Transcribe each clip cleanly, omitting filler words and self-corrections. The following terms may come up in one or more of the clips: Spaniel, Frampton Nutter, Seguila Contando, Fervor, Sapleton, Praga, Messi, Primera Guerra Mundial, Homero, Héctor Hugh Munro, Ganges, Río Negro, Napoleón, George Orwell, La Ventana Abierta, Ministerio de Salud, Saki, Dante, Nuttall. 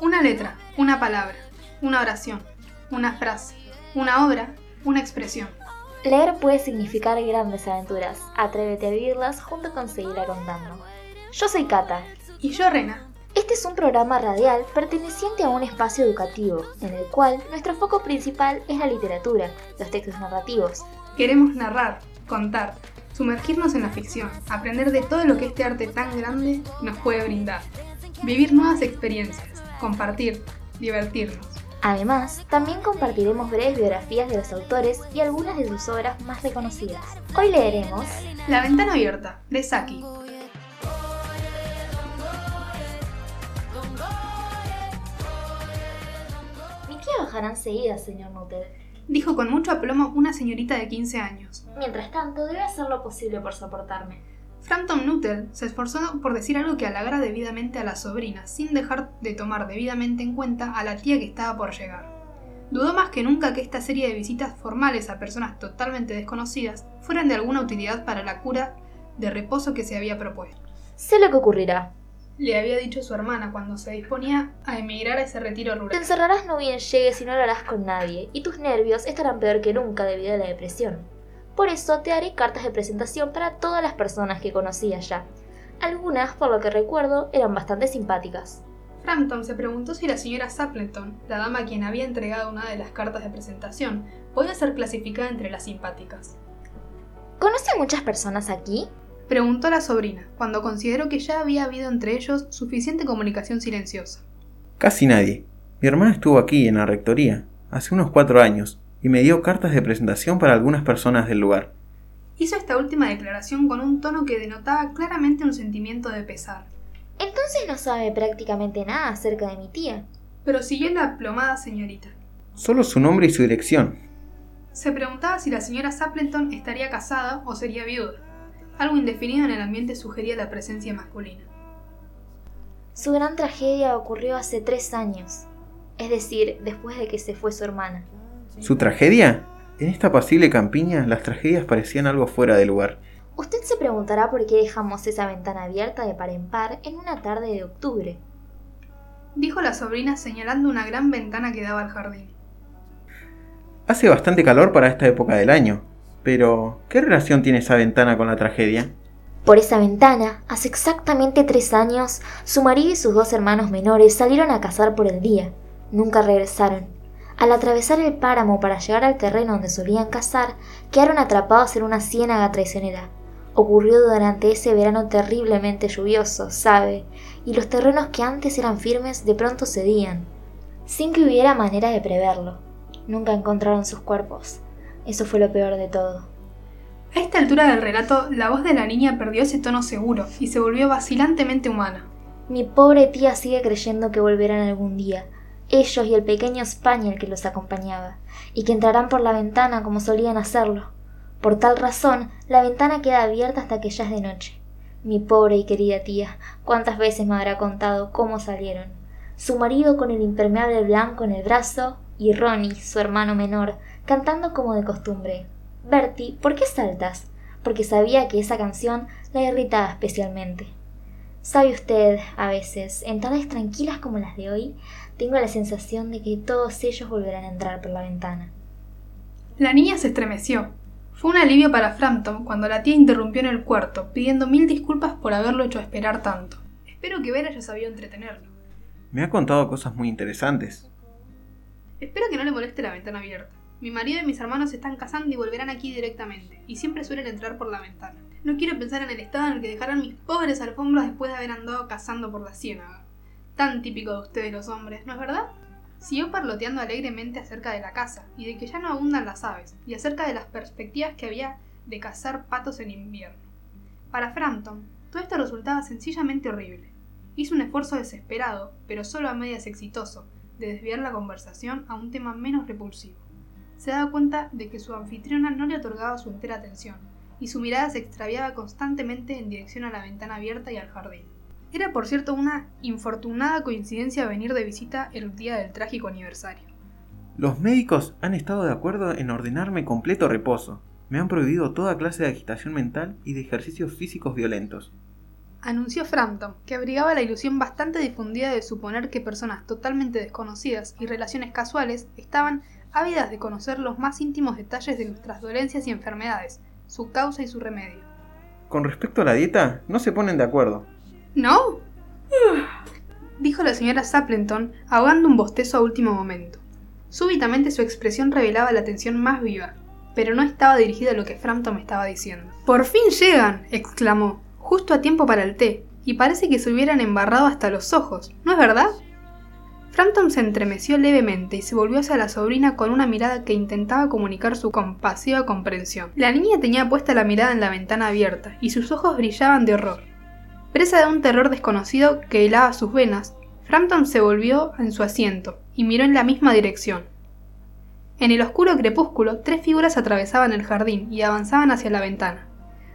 Una letra, una palabra, una oración, una frase, una obra, una expresión. Leer puede significar grandes aventuras. Atrévete a vivirlas junto con Seguila Contando. Yo soy Cata. Y yo, Rena. Este es un programa radial perteneciente a un espacio educativo, en el cual nuestro foco principal es la literatura, los textos narrativos. Queremos narrar, contar, sumergirnos en la ficción, aprender de todo lo que este arte tan grande nos puede brindar, vivir nuevas experiencias, compartir, divertirnos. Además, también compartiremos breves biografías de los autores y algunas de sus obras más reconocidas. Hoy leeremos La Ventana Abierta, de Saki. Bajarán seguidas, señor Nutter, dijo con mucho aplomo una señorita de 15 años. Mientras tanto, debe hacer lo posible por soportarme. Frampton Nutter se esforzó por decir algo que halagara debidamente a la sobrina, sin dejar de tomar debidamente en cuenta a la tía que estaba por llegar. Dudó más que nunca que esta serie de visitas formales a personas totalmente desconocidas fueran de alguna utilidad para la cura de reposo que se había propuesto. Sé lo que ocurrirá, le había dicho su hermana cuando se disponía a emigrar a ese retiro rural. Te encerrarás no bien llegues y no hablarás con nadie, y tus nervios estarán peor que nunca debido a la depresión. Por eso te haré cartas de presentación para todas las personas que conocí allá. Algunas, por lo que recuerdo, eran bastante simpáticas. Frampton se preguntó si la señora Sapleton, la dama a quien había entregado una de las cartas de presentación, podía ser clasificada entre las simpáticas. ¿Conoce a muchas personas aquí?, preguntó a la sobrina, cuando consideró que ya había habido entre ellos suficiente comunicación silenciosa. Casi nadie. Mi hermana estuvo aquí, en la rectoría, hace unos 4 años, y me dio cartas de presentación para algunas personas del lugar. Hizo esta última declaración con un tono que denotaba claramente un sentimiento de pesar. Entonces no sabe prácticamente nada acerca de mi tía, prosiguió la aplomada señorita. Solo su nombre y su dirección. Se preguntaba si la señora Sapleton estaría casada o sería viuda. Algo indefinido en el ambiente sugería la presencia masculina. Su gran tragedia ocurrió hace 3 años, es decir, después de que se fue su hermana. ¿Su tragedia? En esta apacible campiña, las tragedias parecían algo fuera de lugar. Usted se preguntará por qué dejamos esa ventana abierta de par en par en una tarde de octubre, dijo la sobrina señalando una gran ventana que daba al jardín. Hace bastante calor para esta época del año. Pero, ¿qué relación tiene esa ventana con la tragedia? Por esa ventana, hace exactamente 3 años, su marido y sus 2 hermanos menores salieron a cazar por el día. Nunca regresaron. Al atravesar el páramo para llegar al terreno donde solían cazar, quedaron atrapados en una ciénaga traicionera. Ocurrió durante ese verano terriblemente lluvioso, ¿sabe? Y los terrenos que antes eran firmes de pronto cedían, sin que hubiera manera de preverlo. Nunca encontraron sus cuerpos. Eso fue lo peor de todo. A esta altura del relato, la voz de la niña perdió ese tono seguro y se volvió vacilantemente humana. Mi pobre tía sigue creyendo que volverán algún día, ellos y el pequeño Spaniel que los acompañaba, y que entrarán por la ventana como solían hacerlo. Por tal razón, la ventana queda abierta hasta que ya es de noche. Mi pobre y querida tía, cuántas veces me habrá contado cómo salieron. Su marido con el impermeable blanco en el brazo y Ronnie, su hermano menor, cantando como de costumbre. Bertie, ¿por qué saltas? Porque sabía que esa canción la irritaba especialmente. ¿Sabe usted, a veces, en tardes tranquilas como las de hoy, tengo la sensación de que todos ellos volverán a entrar por la ventana? La niña se estremeció. Fue un alivio para Frampton cuando la tía interrumpió en el cuarto, pidiendo 1000 disculpas por haberlo hecho esperar tanto. Espero que Vera haya sabido entretenerlo. Me ha contado cosas muy interesantes. Espero que no le moleste la ventana abierta. Mi marido y mis hermanos se están casando y volverán aquí directamente, y siempre suelen entrar por la ventana. No quiero pensar en el estado en el que dejarán mis pobres alfombras después de haber andado cazando por la ciénaga. Tan típico de ustedes los hombres, ¿no es verdad? Siguió parloteando alegremente acerca de la caza, y de que ya no abundan las aves, y acerca de las perspectivas que había de cazar patos en invierno. Para Frampton, todo esto resultaba sencillamente horrible. Hizo un esfuerzo desesperado, pero solo a medias exitoso, de desviar la conversación a un tema menos repulsivo. Se daba cuenta de que su anfitriona no le otorgaba su entera atención, y su mirada se extraviaba constantemente en dirección a la ventana abierta y al jardín. Era, por cierto, una infortunada coincidencia venir de visita el día del trágico aniversario. Los médicos han estado de acuerdo en ordenarme completo reposo. Me han prohibido toda clase de agitación mental y de ejercicios físicos violentos. anunció Frampton, que abrigaba la ilusión bastante difundida de suponer que personas totalmente desconocidas y relaciones casuales estaban ávidas de conocer los más íntimos detalles de nuestras dolencias y enfermedades, su causa y su remedio. Con respecto a la dieta, no se ponen de acuerdo. ¿No? Dijo la señora Sapleton, ahogando un bostezo a último momento. Súbitamente su expresión revelaba la tensión más viva, pero no estaba dirigida a lo que Frampton me estaba diciendo. ¡Por fin llegan!, exclamó, justo a tiempo para el té, y parece que se hubieran embarrado hasta los ojos, ¿no es verdad? Frampton se entremeció levemente y se volvió hacia la sobrina con una mirada que intentaba comunicar su compasiva comprensión. La niña tenía puesta la mirada en la ventana abierta, y sus ojos brillaban de horror. Presa de un terror desconocido que helaba sus venas, Frampton se volvió en su asiento y miró en la misma dirección. En el oscuro crepúsculo, tres figuras atravesaban el jardín y avanzaban hacia la ventana.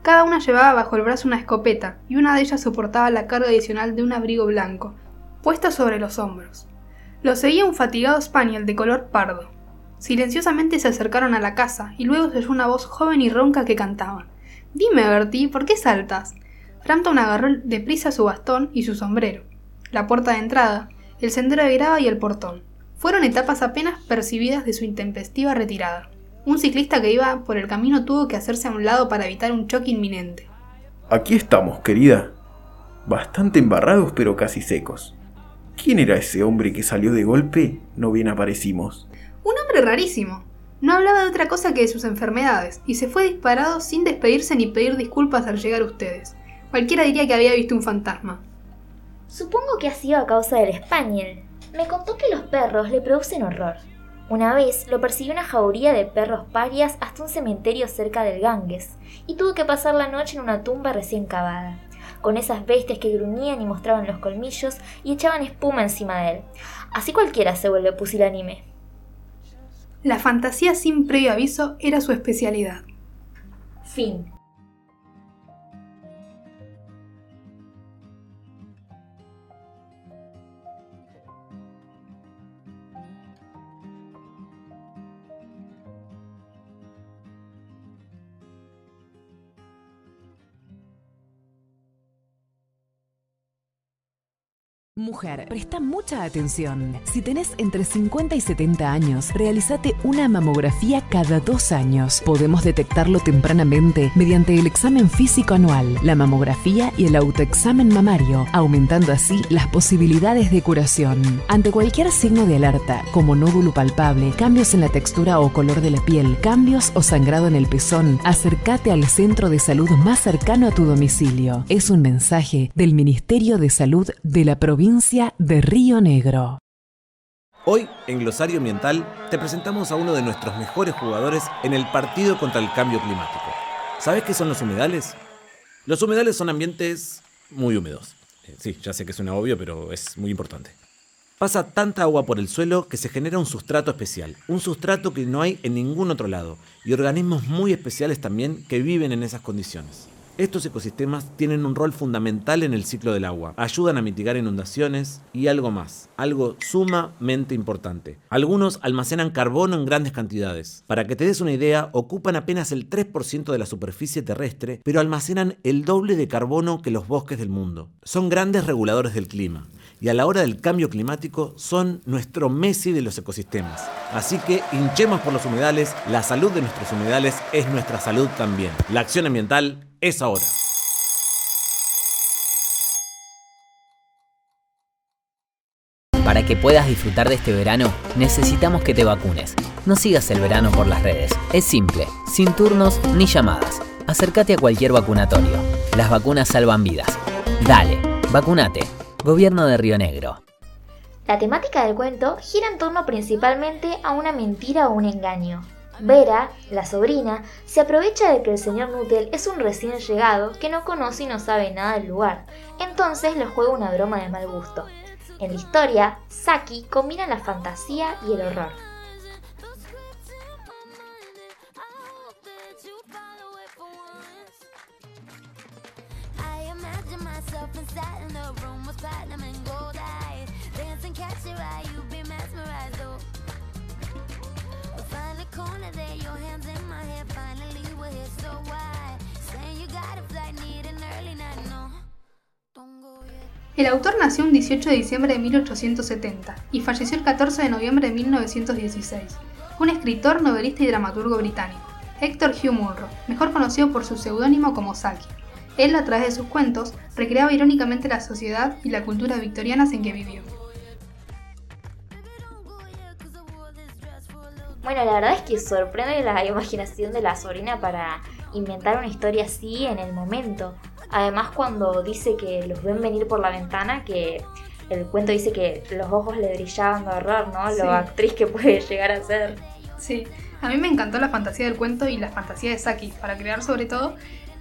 Cada una llevaba bajo el brazo una escopeta, y una de ellas soportaba la carga adicional de un abrigo blanco, puesto sobre los hombros. Lo seguía un fatigado Spaniel de color pardo. Silenciosamente se acercaron a la casa, y luego se oyó una voz joven y ronca que cantaba. «Dime, Bertie, ¿por qué saltas?» Frampton agarró deprisa su bastón y su sombrero, la puerta de entrada, el sendero de grava y el portón. Fueron etapas apenas percibidas de su intempestiva retirada. Un ciclista que iba por el camino tuvo que hacerse a un lado para evitar un choque inminente. Aquí estamos, querida. Bastante embarrados, pero casi secos. ¿Quién era ese hombre que salió de golpe? No bien aparecimos. Un hombre rarísimo. No hablaba de otra cosa que de sus enfermedades, y se fue disparado sin despedirse ni pedir disculpas al llegar a ustedes. Cualquiera diría que había visto un fantasma. Supongo que ha sido a causa del Spaniel. Me contó que los perros le producen horror. Una vez lo persiguió una jauría de perros parias hasta un cementerio cerca del Ganges y tuvo que pasar la noche en una tumba recién cavada, con esas bestias que gruñían y mostraban los colmillos y echaban espuma encima de él. Así cualquiera se vuelve pusilánime. La fantasía sin previo aviso era su especialidad. Fin. Mujer, presta mucha atención. Si tenés entre 50 y 70 años, realízate una mamografía cada 2 años. Podemos detectarlo tempranamente mediante el examen físico anual, la mamografía y el autoexamen mamario, aumentando así las posibilidades de curación. Ante cualquier signo de alerta, como nódulo palpable, cambios en la textura o color de la piel, cambios o sangrado en el pezón, acércate al centro de salud más cercano a tu domicilio. Es un mensaje del Ministerio de Salud de la Provincia de Río Negro. Hoy, en Glosario Ambiental, te presentamos a uno de nuestros mejores jugadores en el partido contra el cambio climático. ¿Sabes qué son los humedales? Los humedales son ambientes muy húmedos. Sí, ya sé que suena obvio, pero es muy importante. Pasa tanta agua por el suelo que se genera un sustrato especial, un sustrato que no hay en ningún otro lado, y organismos muy especiales también que viven en esas condiciones. Estos ecosistemas tienen un rol fundamental en el ciclo del agua, ayudan a mitigar inundaciones y algo más, algo sumamente importante. Algunos almacenan carbono en grandes cantidades. Para que te des una idea, ocupan apenas el 3% de la superficie terrestre, pero almacenan el doble de carbono que los bosques del mundo. Son grandes reguladores del clima y a la hora del cambio climático son nuestro Messi de los ecosistemas. Así que hinchemos por los humedales, la salud de nuestros humedales es nuestra salud también. La acción ambiental es ahora. Para que puedas disfrutar de este verano, necesitamos que te vacunes. No sigas el verano por las redes. Es simple, sin turnos ni llamadas. Acércate a cualquier vacunatorio. Las vacunas salvan vidas. Dale, vacunate. Gobierno de Río Negro. La temática del cuento gira en torno principalmente a una mentira o un engaño. Vera, la sobrina, se aprovecha de que el señor Nuttall es un recién llegado que no conoce y no sabe nada del lugar, entonces le juega una broma de mal gusto. En la historia, Saki combina la fantasía y el horror. El autor nació un 18 de diciembre de 1870 y falleció el 14 de noviembre de 1916. Un escritor, novelista y dramaturgo británico, Héctor Hugh Munro, mejor conocido por su seudónimo como Saki. Él, a través de sus cuentos, recreaba irónicamente la sociedad y la cultura victorianas en que vivió. Bueno, la verdad es que sorprende la imaginación de la sobrina para inventar una historia así en el momento. Además, cuando dice que los ven venir por la ventana, que el cuento dice que los ojos le brillaban de horror, ¿no? Sí. Lo actriz que puede llegar a ser. Sí, a mí me encantó la fantasía del cuento y la fantasía de Saki, para crear sobre todo,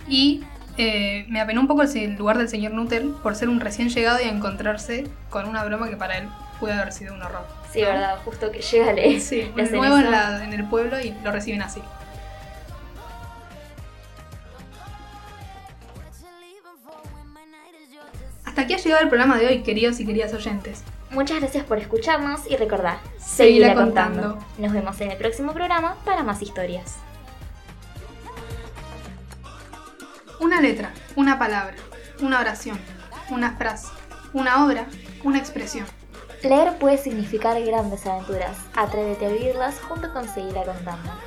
y me apenó un poco el lugar del señor Nuttall por ser un recién llegado y encontrarse con una broma que para él pudo haber sido un horror. Sí, ¿no? Verdad, justo que llega un nuevo en el pueblo y lo reciben así. Hasta aquí ha llegado el programa de hoy, queridos y queridas oyentes. Muchas gracias por escucharnos y recordad, seguila contando. Nos vemos en el próximo programa para más historias. Una letra, una palabra, una oración, una frase, una obra, una expresión. Leer puede significar grandes aventuras. Atrévete a vivirlas junto con Seguila Contando.